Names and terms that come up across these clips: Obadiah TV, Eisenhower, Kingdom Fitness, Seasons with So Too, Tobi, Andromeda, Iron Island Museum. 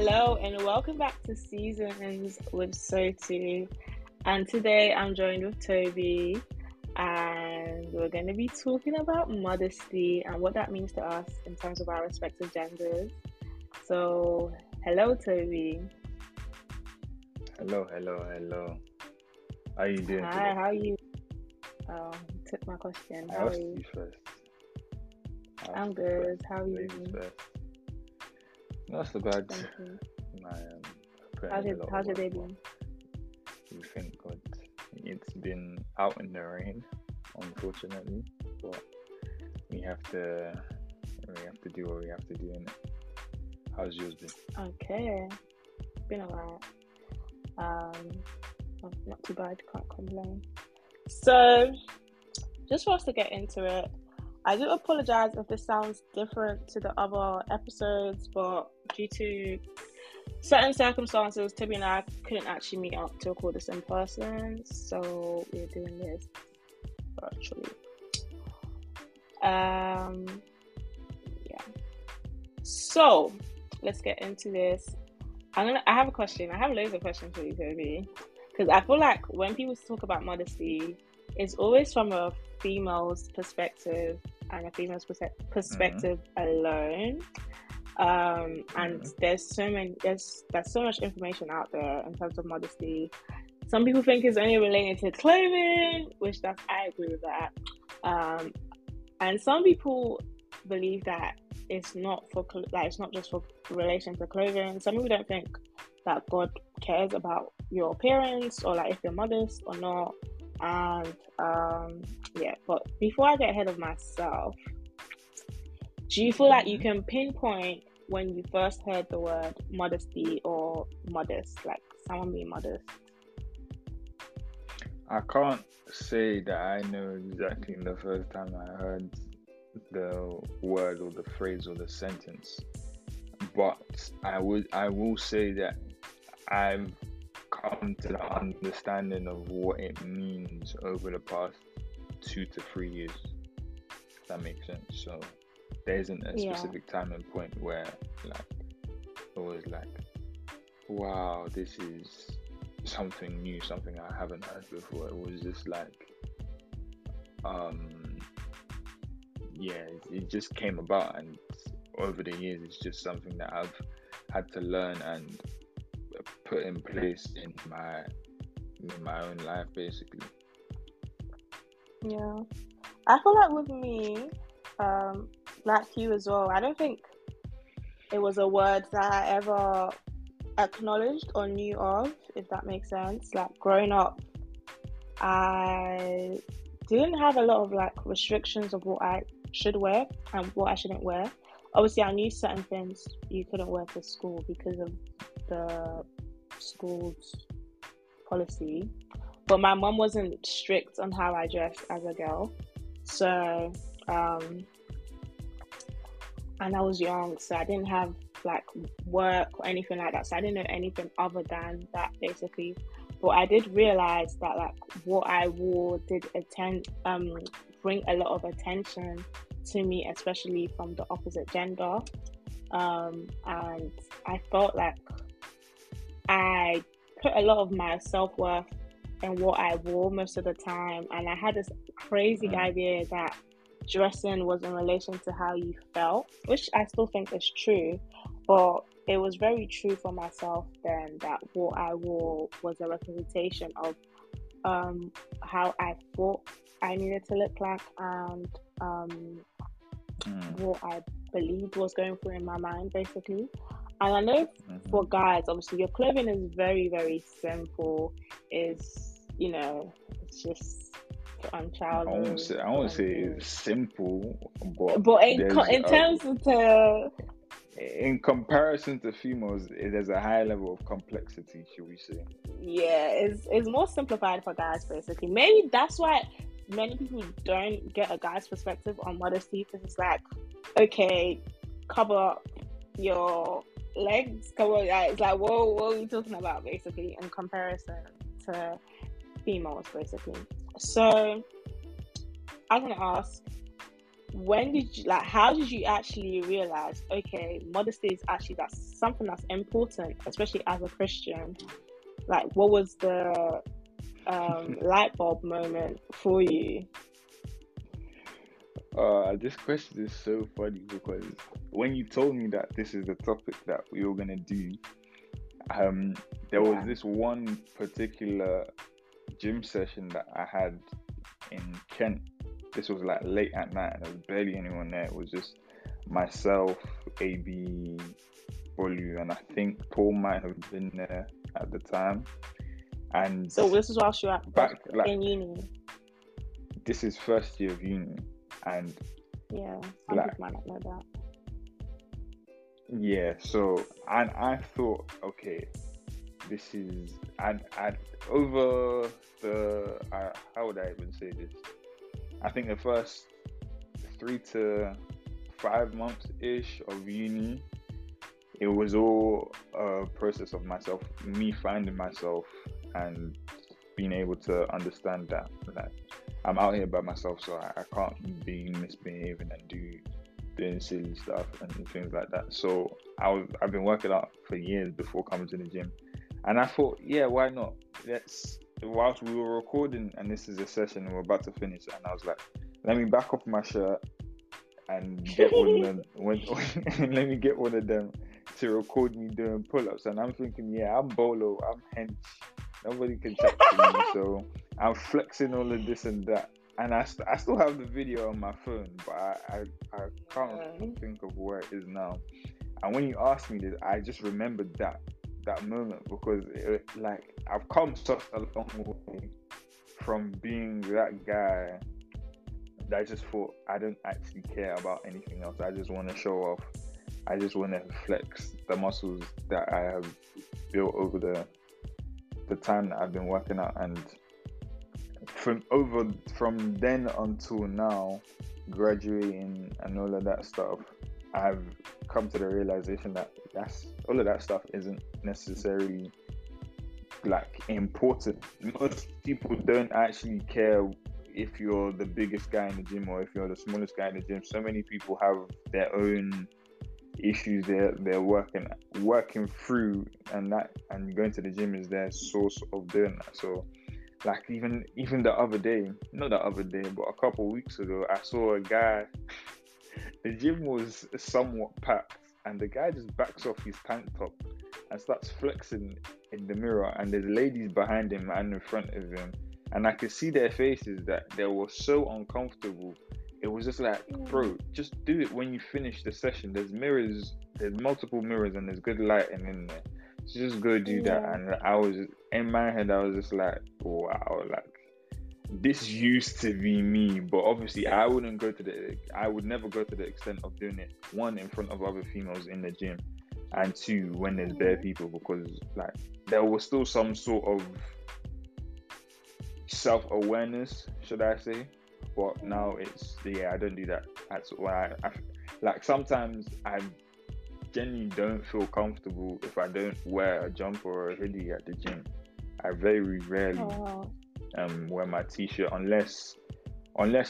Hello and welcome back to Seasons with So Too, and today I'm joined with Tobi, and we're going to be talking about modesty and what that means to us in terms of our respective genders. So, hello Tobi. Hello. How are you doing today? Hi, how are you? Oh, you took my question. How are you? First. I'm good. How are you? Not so bad. How's your day been? We thank God. It's been out in the rain, unfortunately, but we have to do what we have to do. And how's yours been? Okay, been alright. Not too bad. Can't complain. So, just for us to get into it, I do apologize if this sounds different to the other episodes, but due to certain circumstances, Tobi and I couldn't actually meet up to record this in person, so we're doing this virtually. Yeah. So let's get into this. I have a question. I have loads of questions for you, Tobi, because I feel like when people talk about modesty, it's always from a female's perspective and a female's perspective alone. And there's so much information out there in terms of modesty. Some people think it's only related to clothing, which I agree with that. And some people believe that it's not for it's not just for relation to clothing. Some people don't think that God cares about your appearance or if you're modest or not. And but before I get ahead of myself, do you feel like you can pinpoint when you first heard the word modesty or modest, like someone being modest? I can't say that I know exactly the first time I heard the word or the phrase or the sentence, but I will say that I've come to the understanding of what it means over the past 2 to 3 years. If that makes sense. So there isn't a specific time and point where it was wow, this is something new, something I haven't heard before. It was just it just came about, and over the years it's just something that I've had to learn and put in place in my own life, basically. Yeah, I feel like with me, like you as well, I don't think it was a word that I ever acknowledged or knew of, if that makes sense. Growing up, I didn't have a lot of restrictions of what I should wear and what I shouldn't wear. Obviously, I knew certain things you couldn't wear for school because of the school's policy, but my mom wasn't strict on how I dressed as a girl. So and I was young, so I didn't have work or anything like that, so I didn't know anything other than that, basically. But I did realize that what I wore did bring a lot of attention to me, especially from the opposite gender, and I felt I put a lot of my self-worth in what I wore most of the time. And I had this crazy idea that dressing was in relation to how you felt, which I still think is true, but it was very true for myself then that what I wore was a representation of how I thought I needed to look like, and what I believed was going through in my mind, basically. And I know for guys, obviously, your clothing is very, very simple. It's just on trousers. I won't say it's simple, but in comparison to females, there's a high level of complexity, should we say? Yeah, it's more simplified for guys, basically. Maybe that's why many people don't get a guy's perspective on modesty, because it's okay, cover up your legs, it's whoa, what are you talking about, basically, in comparison to females, basically. So I was gonna ask, when did you, like, how did you actually realize, okay, modesty is actually, that's something that's important, especially as a Christian? Like, what was the light bulb moment for you? This question is so funny, because when you told me that this is the topic that we were going to do, there was this one particular gym session that I had in Kent. This was like late at night and there was barely anyone there. It was just myself, AB, Bolu, and I think Paul might have been there at the time. And so this is whilst you're back, like, in uni. This is first year of uni, and yeah, I like, might not know that. Yeah, so and I thought, okay, this is, and over the how would I even say this? I think the first 3 to 5 months ish of uni, it was all a process of me finding myself and being able to understand that, like, I'm out here by myself, so I can't be misbehaving and doing silly stuff and things like that. So I've been working out for years before coming to the gym, and I thought, yeah, why not? Whilst we were recording, and this is a session and we're about to finish, and I was like, let me back off my shirt and get one of them and let me get one of them to record me doing pull-ups. And I'm thinking, yeah, I'm bolo, I'm hench, nobody can talk to me, so I'm flexing all of this and that. And I still have the video on my phone, but I can't think of where it is now. And when you asked me this, I just remembered that moment, because it, like, I've come such a long way from being that guy that I just thought, I don't actually care about anything else. I just want to show off. I just want to flex the muscles that I have built over the time that I've been working out. And from then until now, graduating and all of that stuff, I've come to the realization that all of that stuff isn't necessarily, like, important. Most people don't actually care if you're the biggest guy in the gym or if you're the smallest guy in the gym. So many people have their own issues they're working through, and going to the gym is their source of doing that. So, like, even not the other day, but a couple of weeks ago, I saw a guy. The gym was somewhat packed, and the guy just backs off his tank top and starts flexing in the mirror, and there's ladies behind him and in front of him, and I could see their faces that they were so uncomfortable. It was just like, bro, just do it when you finish the session. There's mirrors, there's multiple mirrors, and there's good lighting in there, so just go do that. And I was just, in my head, I was just like, wow, like, this used to be me, but obviously I would never go to the extent of doing it, one, in front of other females in the gym, and two, when there's bare people, because, like, there was still some sort of self-awareness, should I say, but now it's, I don't do that. That's why I like, sometimes I genuinely don't feel comfortable if I don't wear a jumper or a hoodie at the gym. I very rarely wear my t-shirt unless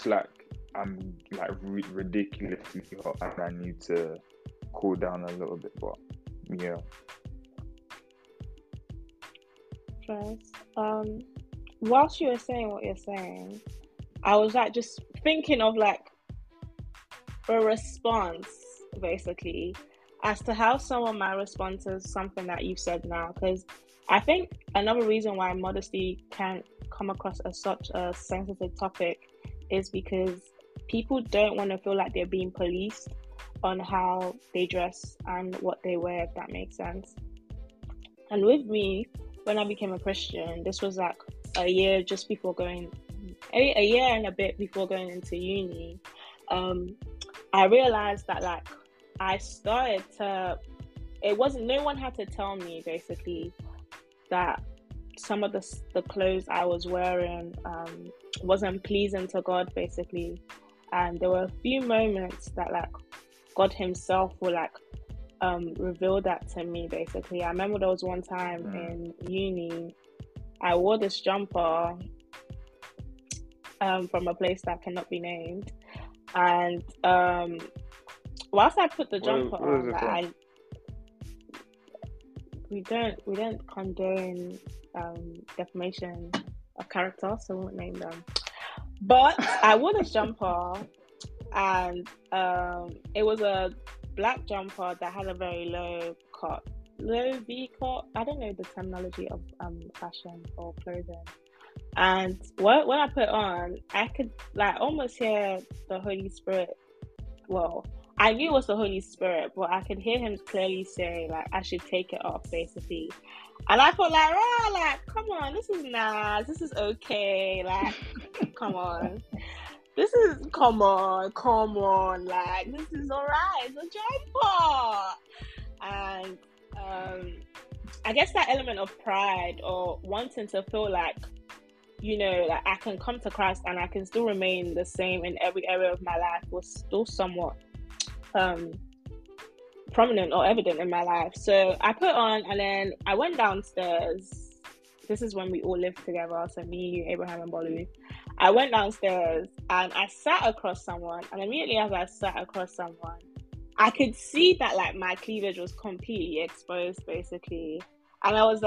like I'm like ridiculously hot and I need to cool down a little bit. But yeah, first, whilst you were saying what you're saying, I was like just thinking of like a response, basically, as to how someone might respond to something that you've said now, because I think another reason why modesty can come across as such a sensitive topic is because people don't want to feel like they're being policed on how they dress and what they wear, if that makes sense. And with me, when I became a Christian, this was like a year and a bit before going into uni. I realized that, like, I started to, no one had to tell me, basically, that some of the clothes I was wearing wasn't pleasing to God, basically. And there were a few moments that, like, God himself will, like, reveal that to me, basically. I remember there was one time in uni, I wore this jumper from a place that cannot be named, And whilst I put the jumper on, we don't condone defamation of character, so we won't name them. But I wore this jumper, and it was a black jumper that had a very low cut, low V cut. I don't know the terminology of fashion or clothing. And when I put it on, I could almost hear the Holy Spirit. Well, I knew it was the Holy Spirit, but I could hear him clearly say, I should take it off, basically. And I thought, come on, this is nice, this is okay, come on, this is alright, it's a joyful. And I guess that element of pride or wanting to feel I can come to Christ and I can still remain the same in every area of my life was still somewhat prominent or evident in my life. So I put on, and then I went downstairs. This is when we all lived together, so me, you, Abraham and Bolu. I went downstairs and I sat across someone, and immediately as I sat across someone, I could see that my cleavage was completely exposed, basically. And I was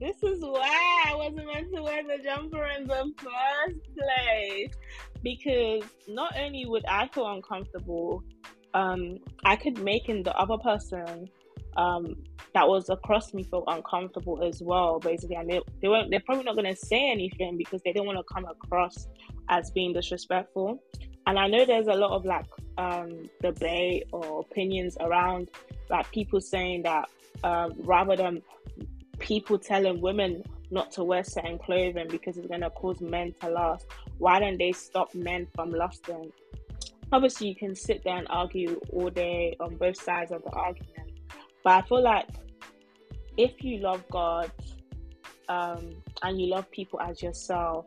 this is why I wasn't meant to wear the jumper in the first place. Because not only would I feel uncomfortable, I could make the other person that was across me feel uncomfortable as well, basically. And they're probably not going to say anything because they don't want to come across as being disrespectful. And I know there's a lot of debate or opinions around people saying that rather than people telling women not to wear certain clothing because it's going to cause men to lust, why don't they stop men from lusting? Obviously, you can sit there and argue all day on both sides of the argument, but I feel if you love God and you love people as yourself,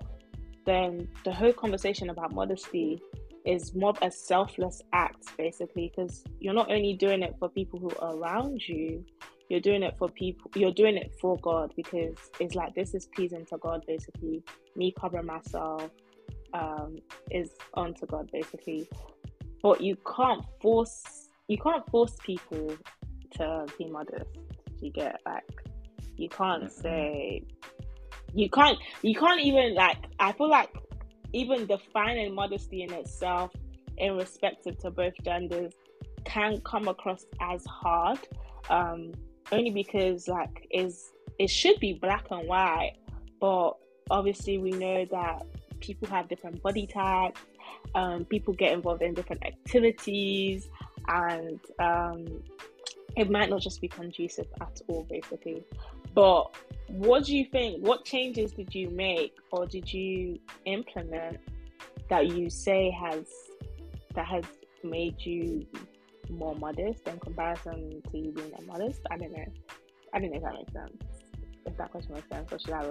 then the whole conversation about modesty is more of a selfless act, basically, because you're not only doing it for people who are around you, you're doing it for people, you're doing it for God, because it's this is pleasing to God, basically. Me covering myself is unto God, basically. But you can't force people to be modest. You get you can't say, you can't even I feel even defining modesty in itself in respective to both genders can come across as hard, only because it should be black and white, but obviously we know that people have different body types, people get involved in different activities, and it might not just be conducive at all, basically. But what do you think? What changes did you make or did you implement that you say has made you more modest in comparison to you being immodest? I don't know. I don't know if that makes sense. If that question makes sense, or should I?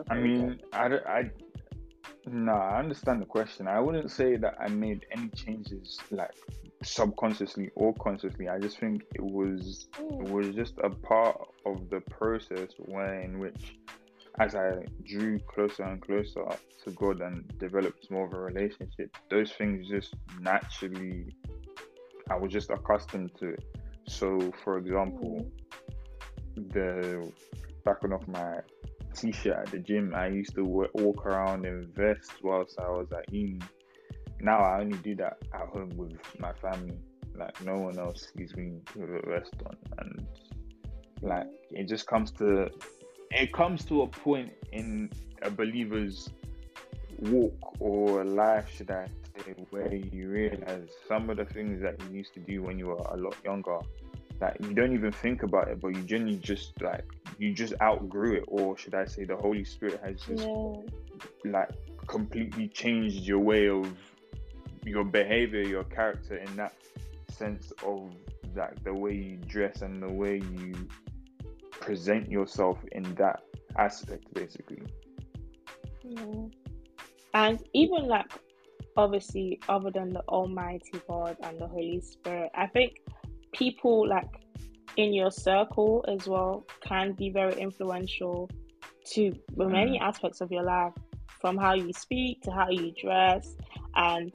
I understand the question. I wouldn't say that I made any changes subconsciously or consciously. I just think it was just a part of the process in which, as I drew closer and closer to God and developed more of a relationship, those things just naturally, I was just accustomed to it. So, for example, the backing off my t-shirt at the gym, I used to walk around in vests whilst I was at uni. Now I only do that at home with my family. No one else sees me with a vest on, and it just comes to a point in a believer's walk or life, should I say, where you realize some of the things that you used to do when you were a lot younger, you don't even think about it, but you genuinely just you just outgrew it, or should I say, the Holy Spirit has just completely changed your way of your behavior, your character, in that sense of the way you dress and the way you present yourself in that aspect, basically. Yeah. And even obviously, other than the Almighty God and the Holy Spirit, I think people in your circle as well can be very influential to many aspects of your life, from how you speak to how you dress. And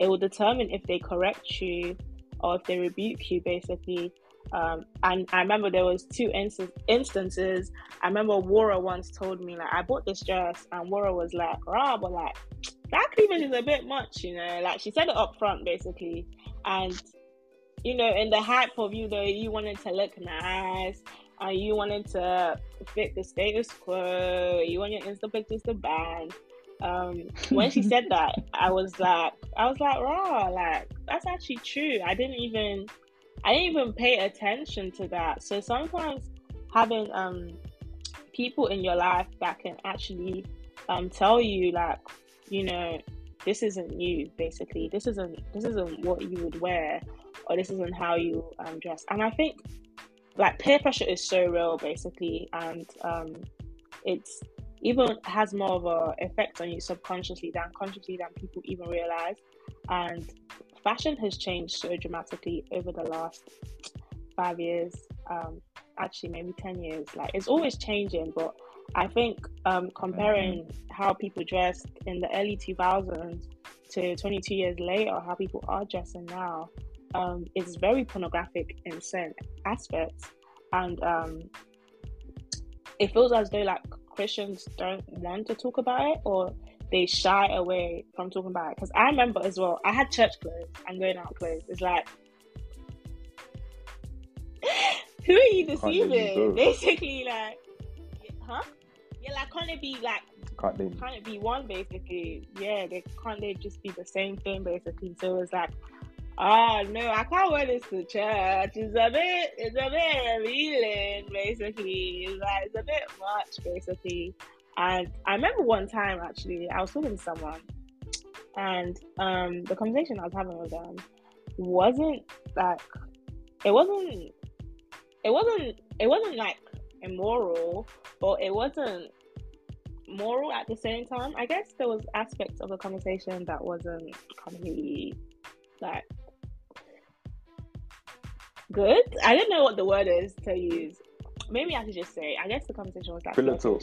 it will determine if they correct you or if they rebuke you, basically. And I remember there was two instances. I remember Wara once told me, like, I bought this dress, and Wara was like, "Rah, but like that cleavage is a bit much, you know." Like, she said it up front, basically. And you know, in the hype of you, though, you wanted to look nice, and you wanted to fit the status quo. You want your Insta pictures to ban. When she said that, I was like, "Rah, like that's actually true." I didn't even pay attention to that. So sometimes having people in your life that can actually tell you, like, you know, this isn't you, basically. This isn't what you would wear, or this isn't how you dress. And I think, like, peer pressure is so real, basically, and it's even has more of an effect on you subconsciously than consciously than people even realize. And fashion has changed so dramatically over the last 5 years, actually maybe 10 years. Like, it's always changing, but I think comparing how people dressed in the early 2000s to 22 years later, how people are dressing now, is very pornographic in certain aspects. And it feels as though, like, Christians don't want to talk about it, or they shy away from talking about it. Because I remember as well, I had church clothes and going out clothes. It's like, who are you deceiving? Basically, like, huh? Yeah, like, can't it be one, basically? Yeah, can't they just be the same thing, basically? So it's like, oh no, I can't wear this to church. It's a bit revealing, basically. It's like, it's a bit much, basically. And I remember one time, actually, I was talking to someone, and the conversation I was having with them wasn't like immoral, but it wasn't moral at the same time. I guess there was aspects of the conversation that wasn't completely, like, good. I don't know what the word is to use. Maybe I should just say, I guess the conversation was like pillow talk.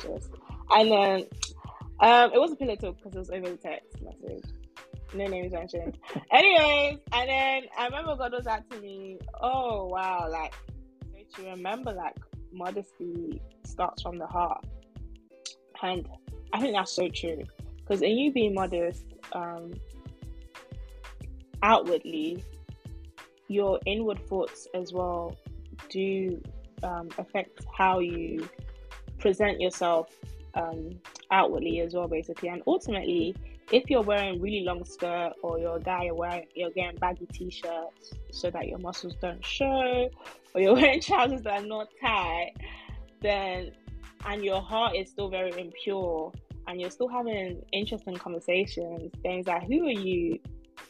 And then it was a pillow talk because it was over the text message. No names mentioned. Anyways, and then I remember God was like to me, "Oh wow, like, don't you remember, like, modesty starts from the heart?" And I think that's so true, because in you being modest outwardly, your inward thoughts as well do affect how you present yourself outwardly as well, basically. And ultimately, if you're wearing really long skirt, or you're a guy, you're wearing baggy t-shirts so that your muscles don't show, or you're wearing trousers that are not tight, then, and your heart is still very impure, and you're still having interesting conversations, things like, who are you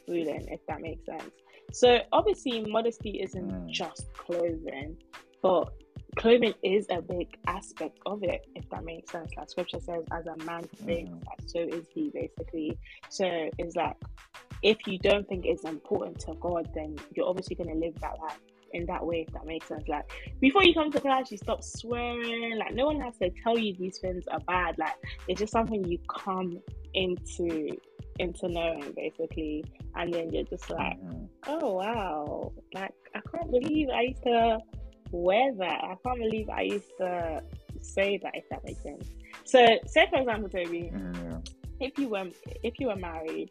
fooling, if that makes sense. So obviously modesty isn't just clothing, but clothing is a big aspect of it, if that makes sense. Like, scripture says, as a man thinks, like, so is he, basically. So it's like, if you don't think it's important to God, then you're obviously going to live that life in that way, if that makes sense. Like, before you come to class, you stop swearing. Like, no one has to tell you these things are bad. Like, it's just something you come into knowing, basically. And then you're just like, oh wow, like, I can't believe I used to wear that. I can't believe I used to say that, if that makes sense. So, say for example, Tobi, if you were married,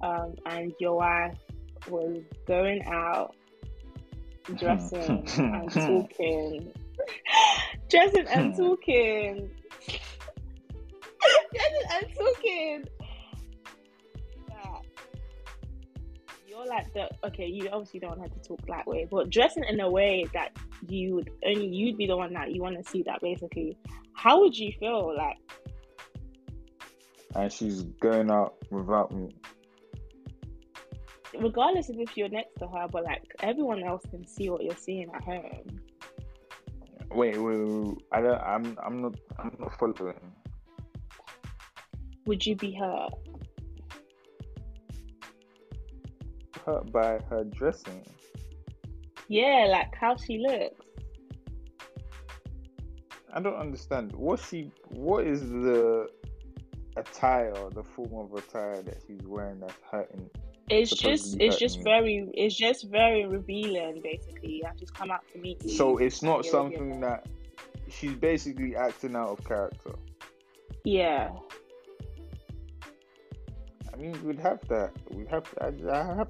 and your wife was going out dressing and talking, dressing and talking. You're like you obviously don't want her to talk that way, but dressing in a way that you'd be the one that you want to see that, basically. How would you feel, like? And she's going out without me. Regardless of if you're next to her, but like, everyone else can see what you're seeing at home. Wait. I'm not following. Would you be hurt? Hurt by her dressing? Yeah, like how she looks. I don't understand. What is the attire, the form of attire that she's wearing that's hurting It's just very revealing, basically. I just come out to meet you. So it's not something that she's basically acting out of character. Yeah. I mean, I have to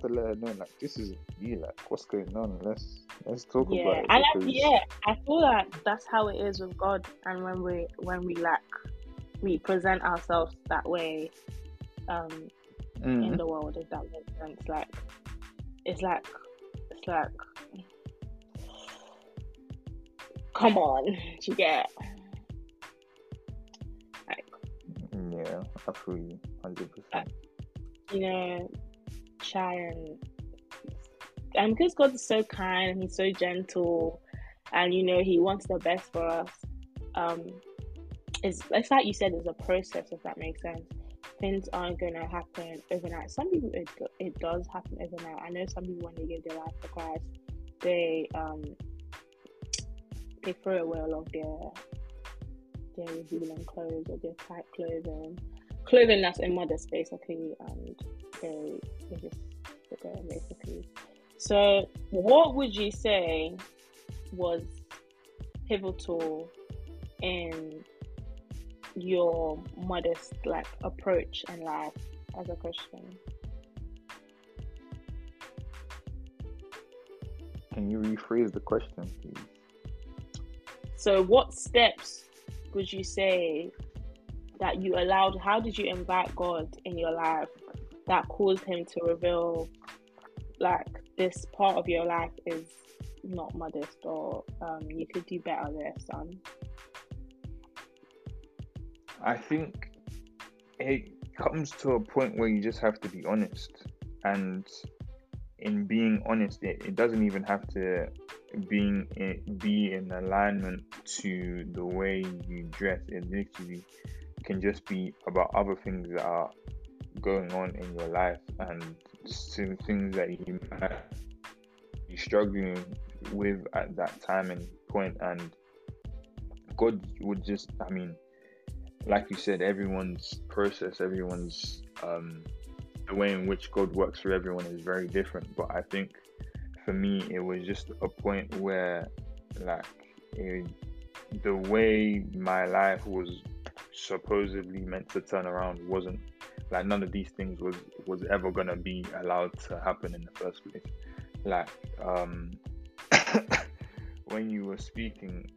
let her know, like, this isn't me, like, what's going on? Let's talk about it. I feel like that's how it is with God, and when we present ourselves that way, in the world, if that makes sense. Like, it's like, come on, you get. Like, yeah, absolutely, 100%. You know, shy and because God is so kind and he's so gentle, and you know he wants the best for us. It's like you said, it's a process, if that makes sense. Things aren't gonna happen overnight. Some people it does happen overnight. I know some people, when they give their life to Christ, they throw away a lot of their revealing clothes or their tight clothing that's in modest, basically, and they just go, basically. So what would you say was pivotal in your modest, like, approach in life as a Christian? Can you rephrase the question, please? So what steps would you say that you allowed, how did you invite God in your life that caused him to reveal, like, this part of your life is not modest, or you could do better there, son? I think it comes to a point where you just have to be honest, and in being honest, it doesn't even have to be in alignment to the way you dress. It literally can just be about other things that are going on in your life, and some things that you might be struggling with at that time and point. And God would just, I mean, like you said, everyone's process, everyone's the way in which God works for everyone is very different. But I think for me, it was just a point where, like, the way my life was supposedly meant to turn around wasn't, like, none of these things was ever gonna be allowed to happen in the first place. Like, when you were speaking,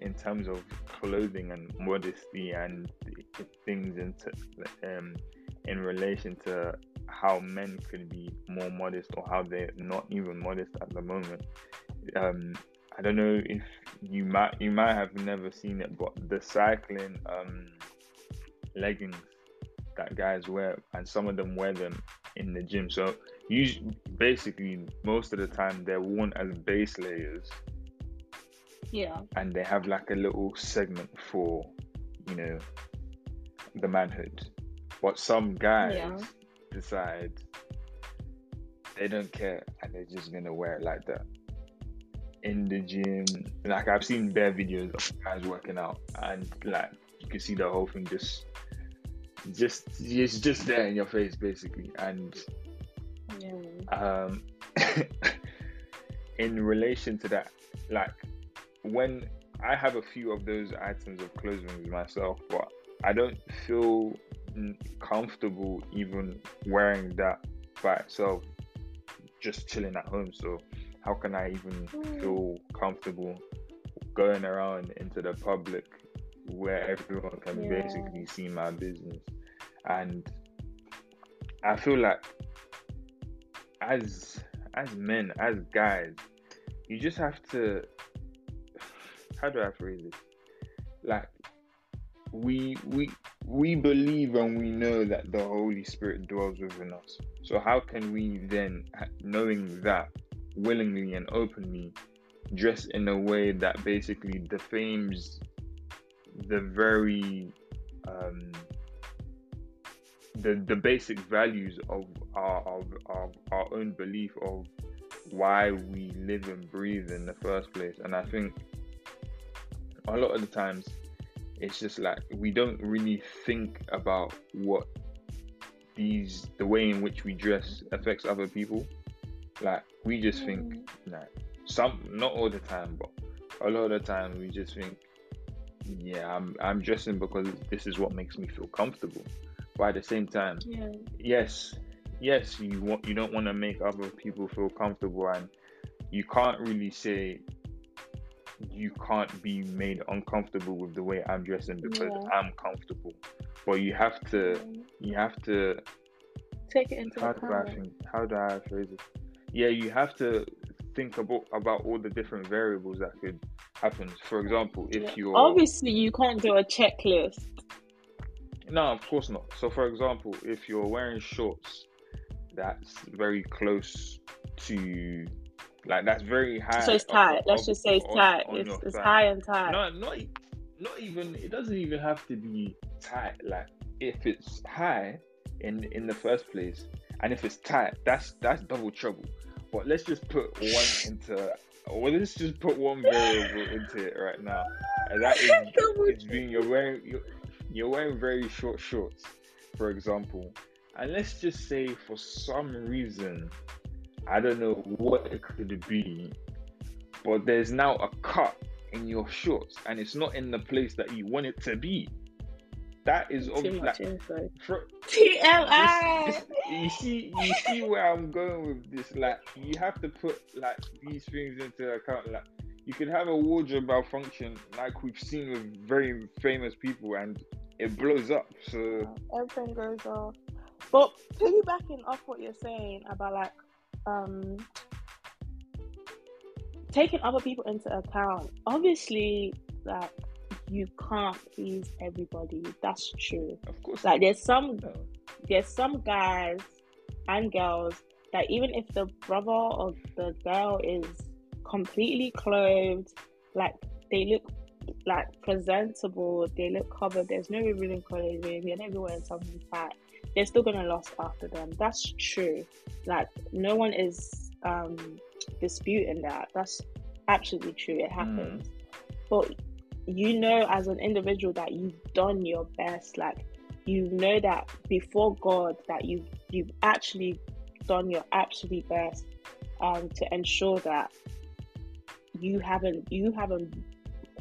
in terms of clothing and modesty and things in relation to how men could be more modest, or how they're not even modest at the moment. I don't know if you might have never seen it, but the cycling leggings that guys wear, and some of them wear them in the gym. So usually, basically, most of the time they're worn as base layers. Yeah. And they have, like, a little segment for, you know, the manhood. But some guys decide they don't care and they're just gonna wear it like that in the gym. Like, I've seen bare videos of guys working out, and, like, you can see the whole thing just it's just there in your face, basically. And in relation to that, like, when I have a few of those items of clothing myself, but I don't feel comfortable even wearing that by itself, just chilling at home. So how can I even feel comfortable going around into the public where everyone can basically see my business? And I feel like as men, as guys, you just have to, how do I phrase it? Like, we believe and we know that the Holy Spirit dwells within us. So how can we then, knowing that, willingly and openly dress in a way that basically defames the very the basic values of our own belief of why we live and breathe in the first place? And I think a lot of the times, it's just like we don't really think about what these, the way in which we dress affects other people. Like, we just think, like, some, not all the time, but a lot of the time we just think, yeah, I'm dressing because this is what makes me feel comfortable. But at the same time, yes, you don't want to make other people feel comfortable, and you can't really say you can't be made uncomfortable with the way I'm dressing because I'm comfortable. But you have to take it into account. How do I phrase it? Yeah, you have to think about all the different variables that could happen. For example, if you're... Obviously, you can't do a checklist. No, of course not. So, for example, if you're wearing shorts, that's very close to... Like, that's very high. So it's tight. Let's just say it's tight. It's high and tight. No, not even... It doesn't even have to be tight. Like, if it's high in the first place, and if it's tight, that's double trouble. But let's just put one into... Well, let's just put one variable into it right now. And that is, it's being you're wearing very short shorts, for example. And let's just say for some reason, I don't know what it could be, but there's now a cut in your shorts and it's not in the place that you want it to be. That is obviously like, TLI. You see where I'm going with this. Like, you have to put like these things into account. Like, you could have a wardrobe malfunction, like we've seen with very famous people, and it blows up. So everything goes off. But piggybacking off what you're saying about like taking other people into account, obviously, like, you can't please everybody. That's true. Of course. Like, there's some guys and girls that even if the brother or the girl is completely clothed, like, they look like presentable, they look covered, there's no revealing clothing, they're never wearing something tight, they're still gonna lust after them. That's true. Like, no one is disputing that. That's absolutely true. It happens. But you know, as an individual, that you've done your best. Like, you know that before God, that you've actually done your absolute best to ensure that you haven't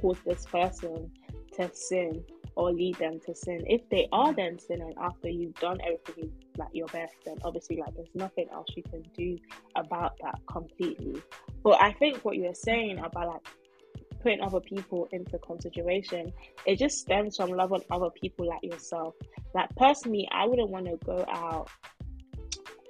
caused this person to sin or lead them to sin. If they are then sinning after you've done everything like your best, then obviously, like, there's nothing else you can do about that completely. But I think what you're saying about like putting other people into consideration, it just stems from loving other people like yourself. Like, personally, I wouldn't want to go out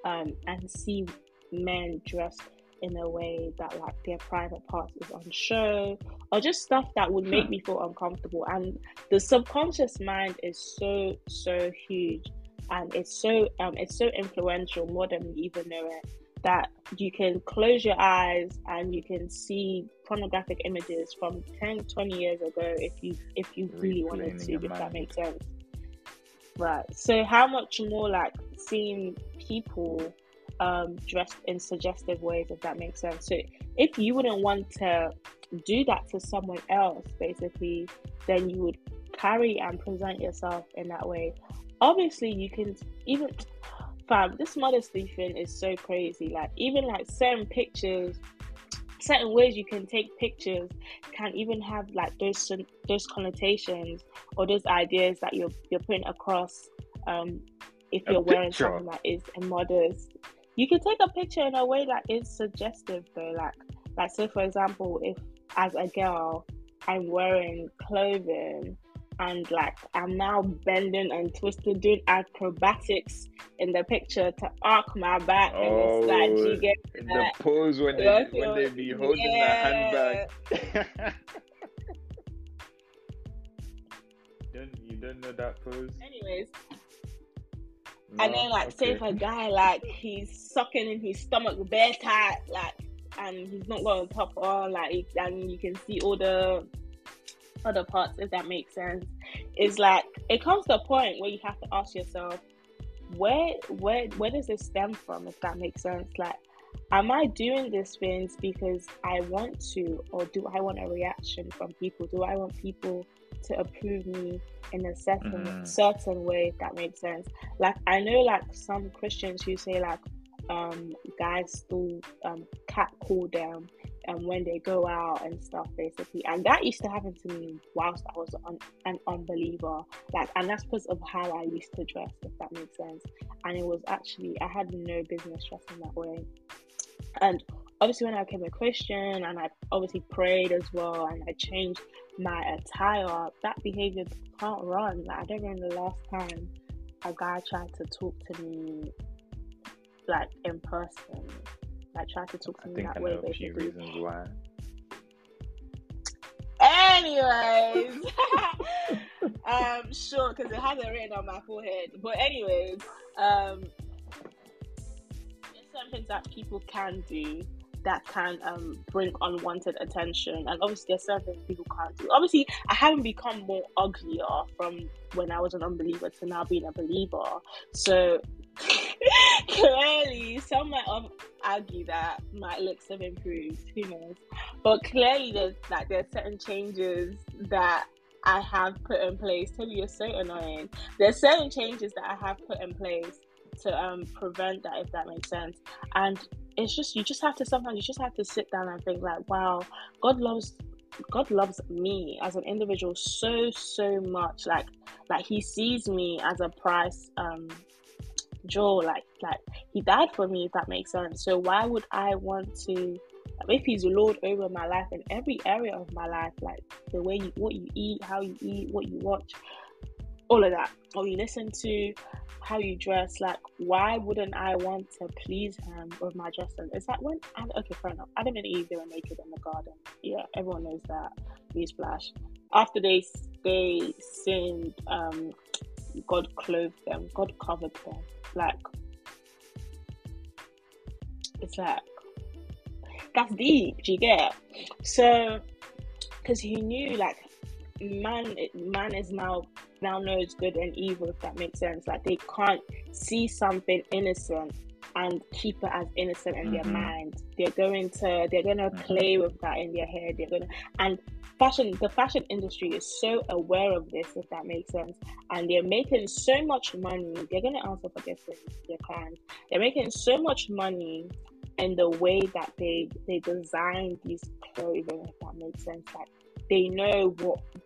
and see men dressed in a way that like their private parts is on show, or just stuff that would make me feel uncomfortable. And the subconscious mind is so huge, and it's so influential, more than we even know it, that you can close your eyes and you can see pornographic images from 10, 20 years ago if you really wanted to, if that makes sense. Right. So how much more like seeing people dressed in suggestive ways, if that makes sense. So if you wouldn't want to do that to someone else, basically, then you would carry and present yourself in that way. Obviously, you can even... This modesty thing is so crazy. Like, even like certain pictures, certain ways you can take pictures can even have like those connotations or those ideas that you're putting across. If you're wearing something that is immodest, you can take a picture in a way that is suggestive though. Like so, for example, if as a girl I'm wearing clothing and like I'm now bending and twisting, doing acrobatics in the picture to arc my back, and it's like, you get in that, the pose when they be holding the handbag. you don't know that pose. Anyways, no, and then like say if a guy like he's sucking in his stomach bare tight, like, and he's not going to pop on, like, and you can see all the other parts, if that makes sense. It's like it comes to a point where you have to ask yourself, where does this stem from, if that makes sense? Like, am I doing these things because I want to, or do I want a reaction from people? Do I want people to approve me in a certain way, if that makes sense. Like, I know, like, some Christians who say, like, guys still catcall them when they go out and stuff, basically. And that used to happen to me whilst I was an unbeliever, like, and that's because of how I used to dress, if that makes sense. And it was actually, I had no business dressing that way. And obviously when I became a Christian and I obviously prayed as well and I changed my attire, that behavior can't run. Like, I don't remember the last time a guy tried to talk to me, like, in person. Like, tried to talk to me that way, basically. I think I know a few reasons why. Anyways! Sure, because it hasn't written on my forehead. But anyways, there's something that people can do that can bring unwanted attention, and obviously there's certain things people can't do. Obviously, I haven't become more uglier from when I was an unbeliever to now being a believer, so clearly some might argue that my looks have improved, who knows, but clearly there's certain changes that I have put in place. Tobi, you're so annoying. There's certain changes that I have put in place to prevent that, if that makes sense. And it's just, you just have to sit down and think, like, wow, God loves me as an individual so much. Like he sees me as a price draw. Like he died for me, if that makes sense. So why would I want to, if he's Lord over my life in every area of my life, like the way what you eat, how you eat, what you watch, all of that, or you listen to, how you dress, like, why wouldn't I want to please him with my dressing? It's like when, okay, fair enough, Adam and Eve, they were naked in the garden. Yeah, everyone knows that. Newsflash. After they sinned, God clothed them. God covered them. Like, it's like, that's deep, do you get? So, because he knew, like, man is now knows good and evil, if that makes sense. Like, they can't see something innocent and keep it as innocent in their mind. They're gonna play with that in their head. And the fashion industry is so aware of this, if that makes sense. And they're making so much money. They're gonna answer for their crimes. They're making so much money in the way that they design these clothing, if that makes sense. Like, they know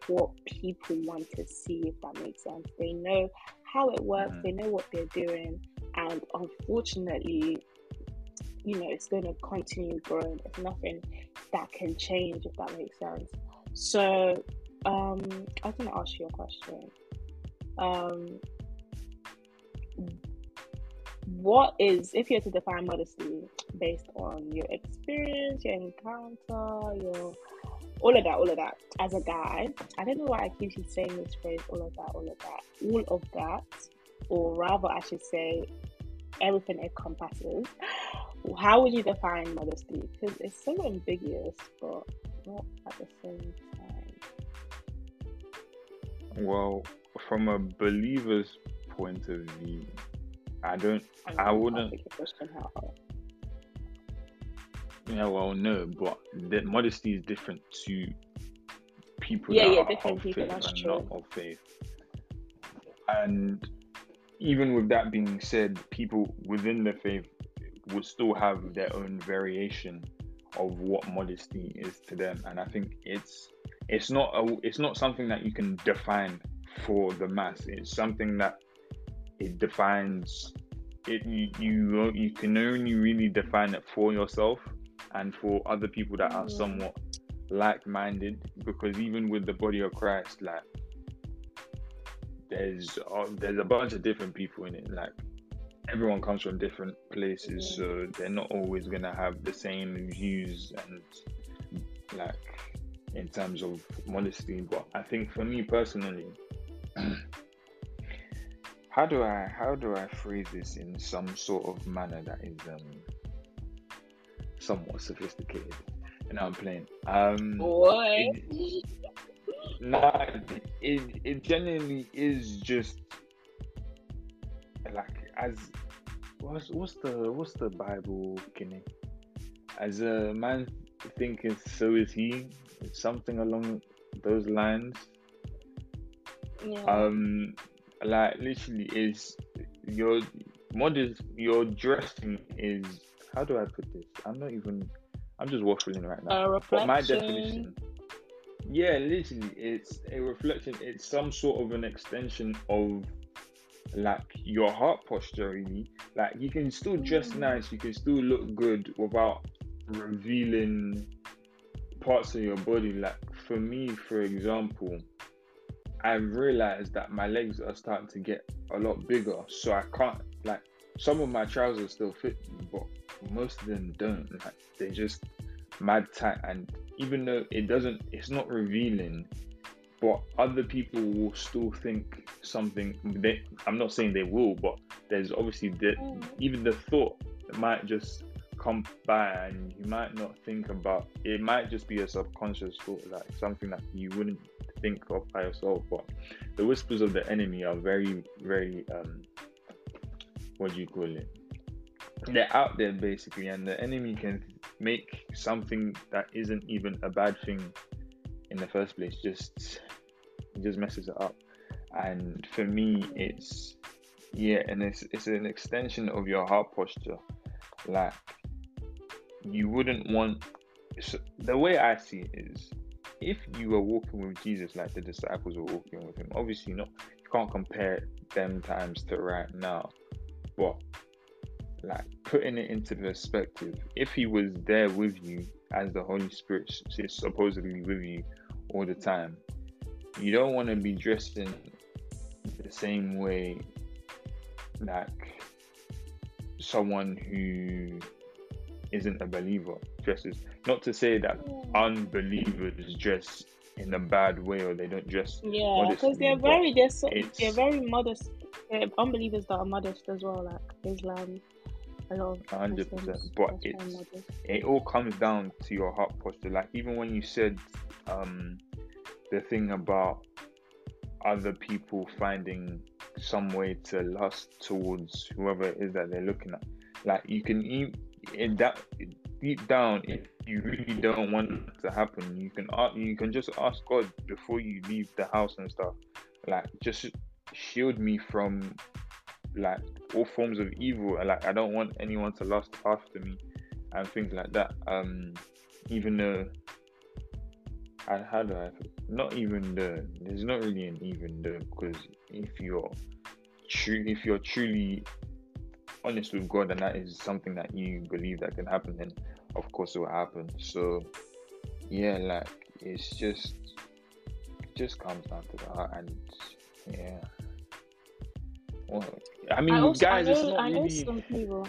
what people want to see, if that makes sense. They know how it works. They know what they're doing. And unfortunately, you know, it's going to continue growing. There's nothing that can change, if that makes sense. So I was going to ask you a question. If you had to define modesty based on your experience, your encounter, your... all of that as a guy, I don't know why I keep saying this phrase, all of that, or rather I should say everything it encompasses, how would you define modesty? Because it's so ambiguous, but not at the same time. Well, from a believer's point of view, I wouldn't yeah, well, no, but the modesty is different to people different of people, faith and true. Not of faith. And even with that being said, people within the faith will still have their own variation of what modesty is to them. And I think it's not something that you can define for the mass. It's something that it defines. You can only really define it for yourself. And for other people that are somewhat like-minded, because even with the body of Christ, like, there's a bunch of different people in it. Like, everyone comes from different places, so they're not always gonna have the same views and, like, in terms of modesty. But I think for me personally, how do I phrase this in some sort of manner that is somewhat sophisticated? And I'm playing. It generally is just like, as what's the Bible kidding? As a man thinketh, so is he. It's something along those lines. Yeah. Like literally, is your models, your dressing is, how do I put this? I'm just waffling right now. A reflection. But my definition, yeah, literally, it's a reflection. It's some sort of an extension of like your heart posture, really. Like you can still dress nice, you can still look good without revealing parts of your body. Like for me, for example, I've realized that my legs are starting to get a lot bigger, so I can't, like, some of my trousers still fit me, but most of them don't. Like they're just mad tight, and even though it's not revealing, but other people will still think something. I'm not saying they will, but there's obviously even the thought that might just come by, and you might not think about it. Might just be a subconscious thought, like something that you wouldn't think of by yourself. But the whispers of the enemy are very, very what do you call it? They're out there basically, and the enemy can make something that isn't even a bad thing in the first place, just messes it up. And for me, it's, yeah, and it's an extension of your heart posture. Like you wouldn't want, so the way I see it is, if you were walking with Jesus like the disciples were walking with him, obviously not, you can't compare them times to right now, but like putting it into perspective, if he was there with you as the Holy Spirit is supposedly with you all the time, you don't want to be dressed in the same way like someone who isn't a believer dresses. Not to say that unbelievers dress in a bad way or they don't dress modestly, because they're very modest. Unbelievers that are modest as well, like Islam. 100%, but it all comes down to your heart posture. Like even when you said the thing about other people finding some way to lust towards whoever it is that they're looking at, like you can deep down, if you really don't want it to happen, you can just ask God before you leave the house and stuff, like just shield me from like all forms of evil, and like I don't want anyone to lust after me and things like that. Even though there's not really an even though, because if you're truly honest with God and that is something that you believe that can happen, then of course it will happen. So yeah, like it's just comes down to the heart. And yeah, well, I mean, some people.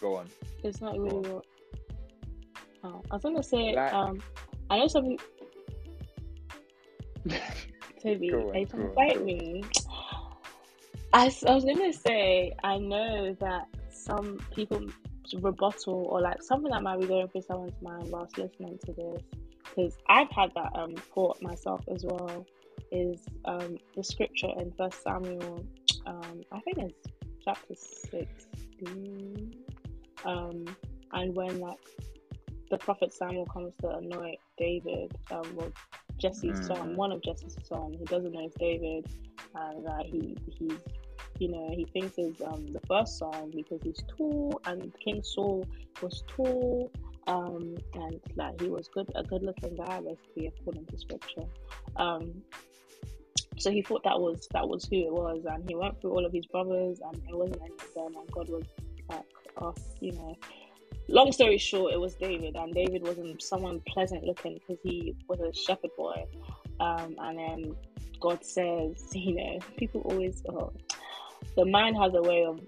Go on. It's not really. I was gonna say, like, I know some. Tobi, go on, they can fight me. I was gonna say, I know that some people rebuttal, or like something that might be going through someone's mind whilst listening to this, because I've had that thought myself as well. Is the scripture in 1 Samuel, I think it's chapter 16, and when like the prophet Samuel comes to anoint David, Jesse's son, one of Jesse's sons, he doesn't know it's David, and he's, you know, he thinks it's the first son because he's tall, and King Saul was tall, and like he was a good-looking guy, basically, according to scripture. So he thought that was who it was, and he went through all of his brothers, and there wasn't any of them, and God was like, oh, you know. Long story short, it was David, and David wasn't someone pleasant looking because he was a shepherd boy. And then God says, you know, people always, the mind has a way of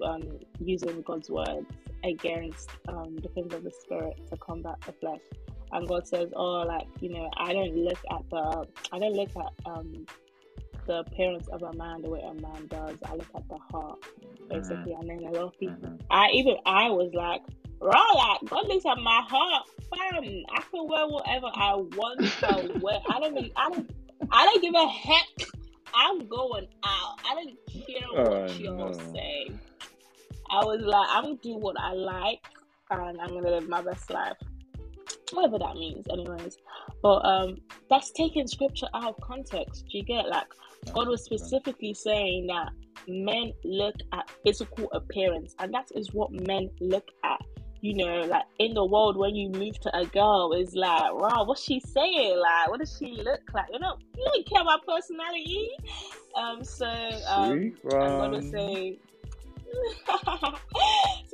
using God's words against the things of the spirit to combat the flesh. And God says, oh, like, you know, I don't look at the appearance of a man the way a man does. I look at the heart, basically. And then a lot of people, I was like, right, like, God looks at my heart, fam. I can wear whatever I want to wear. I don't give a heck. I'm going out. I don't care what y'all say. I was like, I'm gonna do what I like, and I'm gonna live my best life. whatever that means anyways. But that's taking scripture out of context. Do you get it? Like, God was specifically saying that men look at physical appearance, and that is what men look at. You know, like in the world, when you move to a girl, it's like, wow, what's she saying? Like, what does she look like? You don't care about personality. So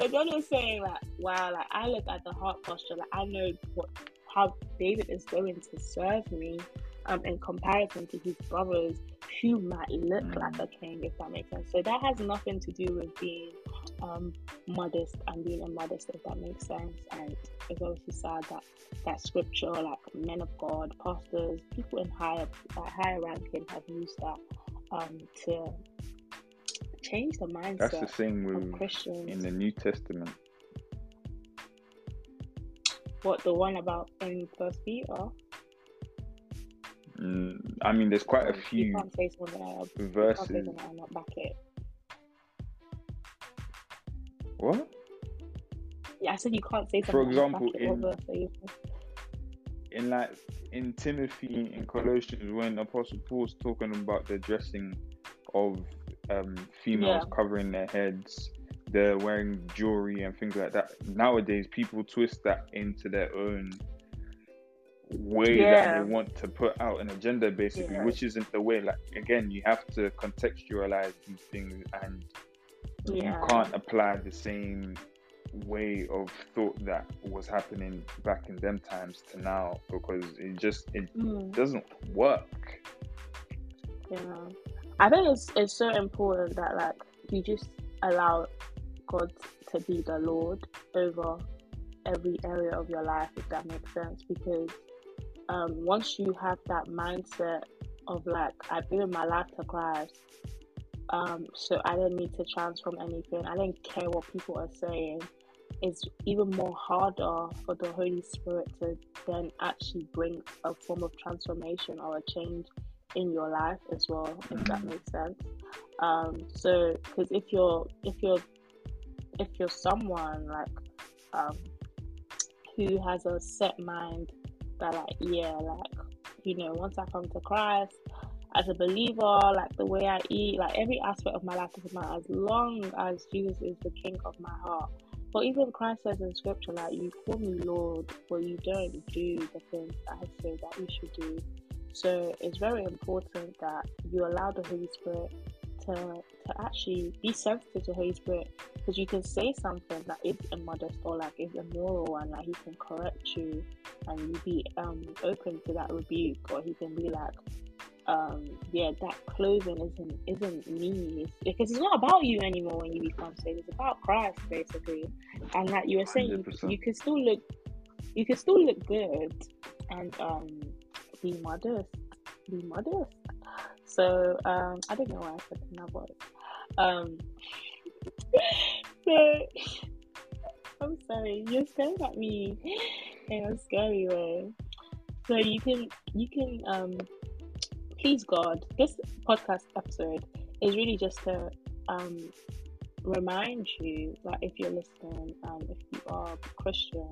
God was saying, like, wow, like I look at the heart posture. Like I know how David is going to serve me, in comparison to his brothers who might look like a king, if that makes sense. So that has nothing to do with being modest and being immodest, if that makes sense. And it's obviously sad that that scripture, like men of God, pastors, people in higher ranking have used that to change the mindset. That's the thing with Christians in the New Testament. What, the one about in First Peter? I mean, there's quite a few verses. What? Yeah, I said you can't say something. For example, in Timothy, in Colossians, when Apostle Paul's talking about the dressing of females, covering their heads, they're wearing jewelry and things like that. Nowadays, people twist that into their own way that they want to put out an agenda, basically, which isn't the way. Like, again, you have to contextualize these things, and you can't apply the same way of thought that was happening back in them times to now, because it doesn't work. I think it's so important that, like, you just allow God to be the Lord over every area of your life, if that makes sense. Because once you have that mindset of, like, I've given my life to Christ, so I don't need to transform anything, I don't care what people are saying, it's even more harder for the Holy Spirit to then actually bring a form of transformation or a change in your life as well, if that makes sense. So because if you're someone like who has a set mind that, like, once I come to Christ as a believer, like the way I eat, like every aspect of my life is mine, as long as Jesus is the king of my heart. But even Christ says in scripture, like, you call me Lord, but you don't do the things I say that you should do. So it's very important that you allow the Holy Spirit to actually be sensitive to the Holy Spirit, because you can say something that is immodest or, like, is immoral, and, like, he can correct you and you be open to that rebuke, or he can be like, that clothing isn't me, because it's not about you anymore when you become saved. It's about Christ, basically. And like you were saying, you can still look good and be modest. So I don't know why I said that word. So I'm sorry, you're staring at me in a scary way. So you can please God, this podcast episode is really just to remind you that if you're listening, if you are a Christian,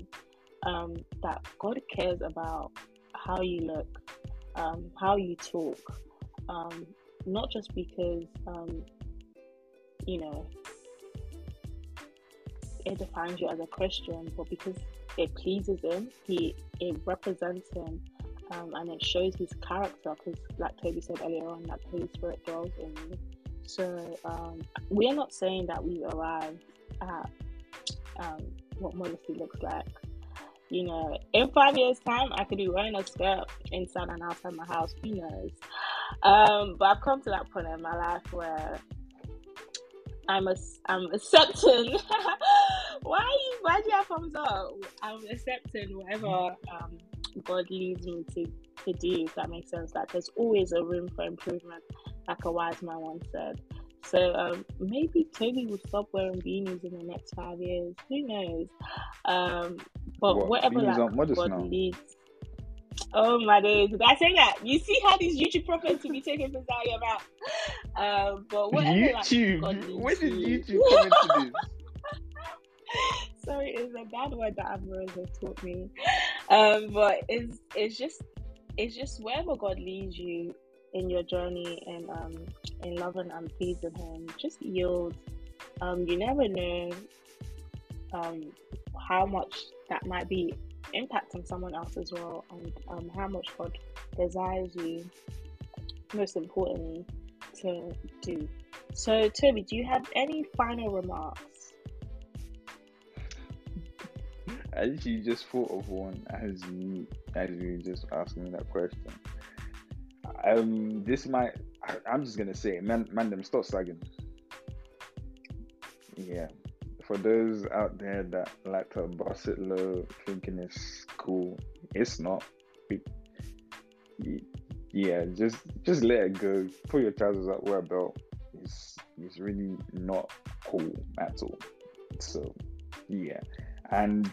that God cares about how you look, how you talk, not just because, it defines you as a Christian, but because it pleases him, it represents him. And it shows his character, because, like Tobi said earlier on, that Holy Spirit dwells in you. So we are not saying that we arrived at what modesty looks like. In 5 years' time, I could be wearing a skirt inside and outside my house. Who knows? But I've come to that point in my life where I'm accepting. Why do you have thumbs up? I'm accepting whatever God leads me to do, if that makes sense. Like, there's always a room for improvement, like a wise man once said. So maybe Tobi will stop wearing beanies in the next 5 years. Who knows? But whatever, like, God leads. Oh my days! Did I say that? You see how these YouTube prophets will be taking things out of your mouth. But whatever, YouTube. Like, God leads. Where did YouTube come into this? Sorry, it's a bad word that Amber has taught me. But it's just wherever God leads you in your journey, and in loving and pleasing Him, just yield. You never know how much that might be impacting someone else as well, and how much God desires you, most importantly, to do. So, Tobi, do you have any final remarks? I actually just thought of one as you just asked me that question. I'm just gonna say, man them, stop slagging. Yeah, for those out there that like to bust it low, thinking it's cool, it's not. Yeah, just let it go. Pull your trousers up, wear a belt. It's really not cool at all. So, yeah. And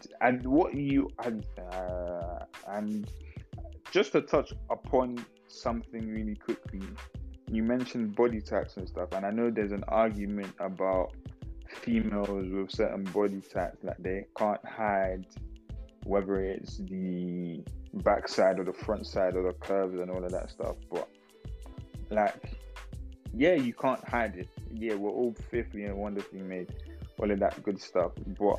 just to touch upon something really quickly, you mentioned body types and stuff, and I know there's an argument about females with certain body types that they can't hide, whether it's the backside or the front side or the curves and all of that stuff. But you can't hide it. Yeah, we're all fearfully and wonderfully made, all of that good stuff. But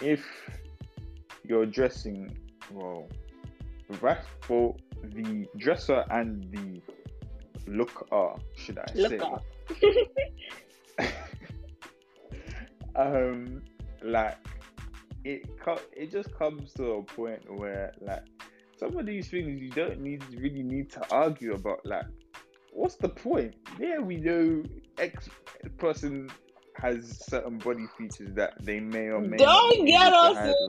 if you're dressing well, for the dresser and the looker, should I say? It just comes to a point where some of these things you don't really need to argue about. What's the point? Yeah, we know X person has certain body features that they may or may not. Don't get us in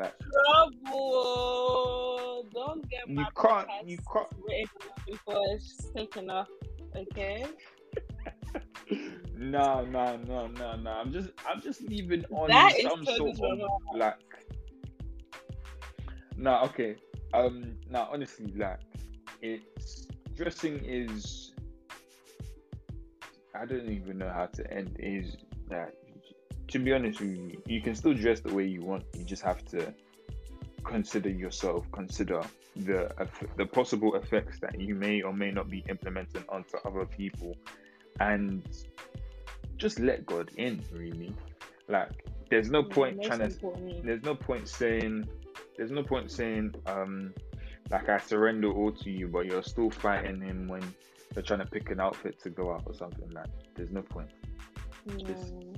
trouble. Don't get my podcast written before it's just taken off. Okay. No. I'm just leaving on that some sort of . No, okay. No, honestly, it's dressing is. I don't even know how to end is. To be honest with you, you can still dress the way you want. You just have to consider yourself, consider the possible effects that you may or may not be implementing onto other people, and just let God in. Really, there's no point trying to. There's no point saying I surrender all to you, but you're still fighting Him when you're trying to pick an outfit to go out or something. There's no point. No.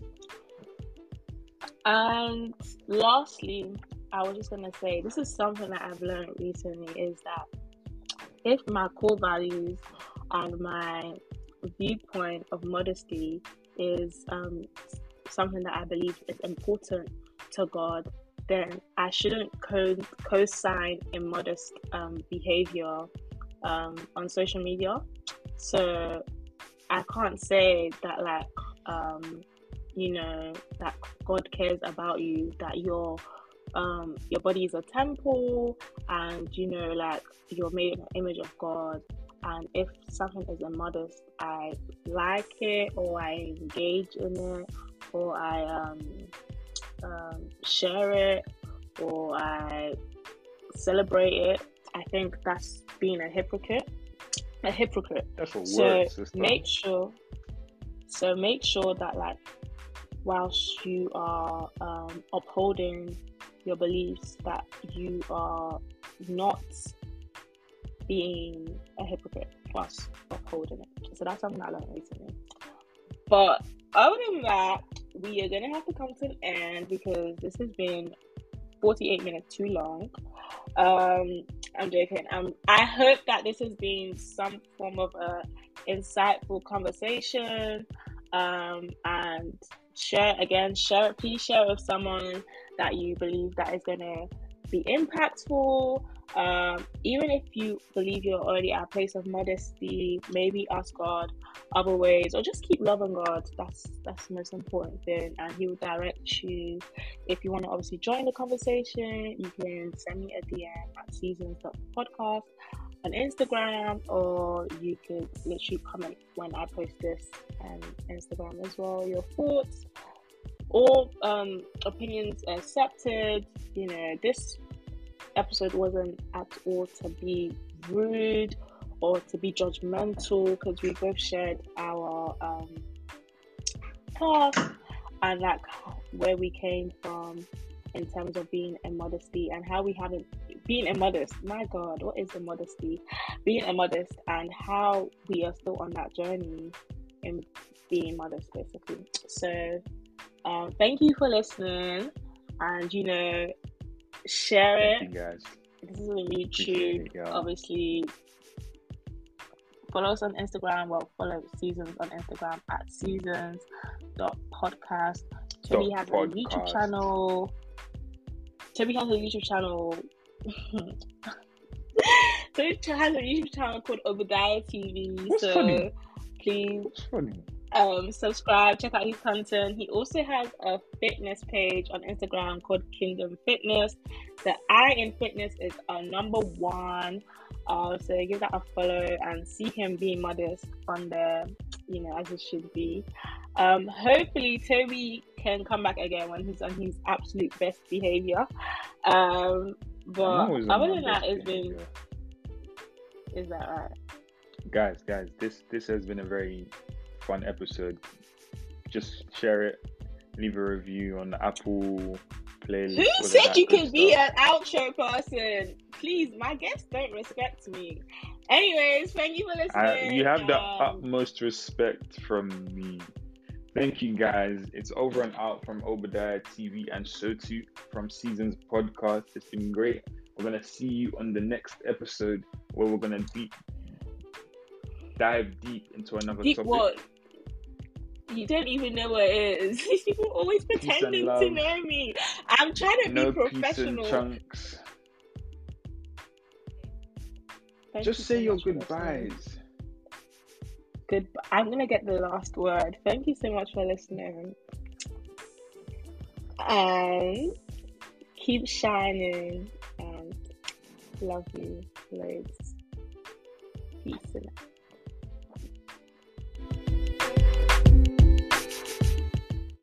And lastly, I was just gonna say, this is something that I've learned recently, is that if my core values and my viewpoint of modesty is something that I believe is important to God, then I shouldn't co-sign immodest behavior on social media. So I can't say that that God cares about you, that your body is a temple, and you're made in the image of God. And if something is immodest, I like it, or I engage in it, or I share it, or I celebrate it, I think that's being a hypocrite. That's a word, sister. Make sure that whilst you are upholding your beliefs, that you are not being a hypocrite whilst upholding it. So that's something I learned recently. But other than that, we are gonna have to come to an end, because this has been 48 minutes too long. I'm joking. I hope that this has been some form of a insightful conversation. And share it. Please share it with someone that you believe that is going to be impactful. Even if you believe you're already at a place of modesty, maybe ask God other ways, or just keep loving God. That's the most important thing, and He will direct you. If you want to obviously join the conversation, you can send me a DM at seasons.podcast on Instagram, or you could literally comment when I post this on Instagram as well. Your thoughts, all opinions accepted. you know, this episode wasn't at all to be rude or to be judgmental, because we both shared our path and like where we came from in terms of being immodesty and how we haven't been immodest. My God, what is immodesty? Being immodest and how we are still on that journey in being modest, basically. So thank you for listening, and you know, share it. Thank you guys. This is on YouTube, obviously. Follow us on Instagram. Well, follow Seasons on Instagram at seasons.podcast. Tobi has a YouTube channel. Tobi has a YouTube channel called Obadiah TV. That's so funny. Please subscribe, check out his content. He also has a fitness page on Instagram called Kingdom Fitness. The I in fitness is our number one. So give that a follow and see him being modest on there, you know, as it should be. Hopefully Tobi can come back again when he's on his absolute best behavior. But other than that, it's been... Is that right? Guys, this has been a very fun episode. Just share it, leave a review on the Apple playlist. Who said you could be an outro person? Please, my guests don't respect me. Anyways, thank you for listening. You have the utmost respect from me. Thank you, guys. It's over and out from Obadiah TV and So Too from Seasons Podcast. It's been great. We're going to see you on the next episode, where we're going to dive deep into another topic. What? You don't even know what it is. These people are always pretending to know me. I'm trying to be professional. Peace and chunks. Just say your goodbyes. Goodbye. I'm going to get the last word. Thank you so much for listening. And keep shining. And love you. Loads. Peace and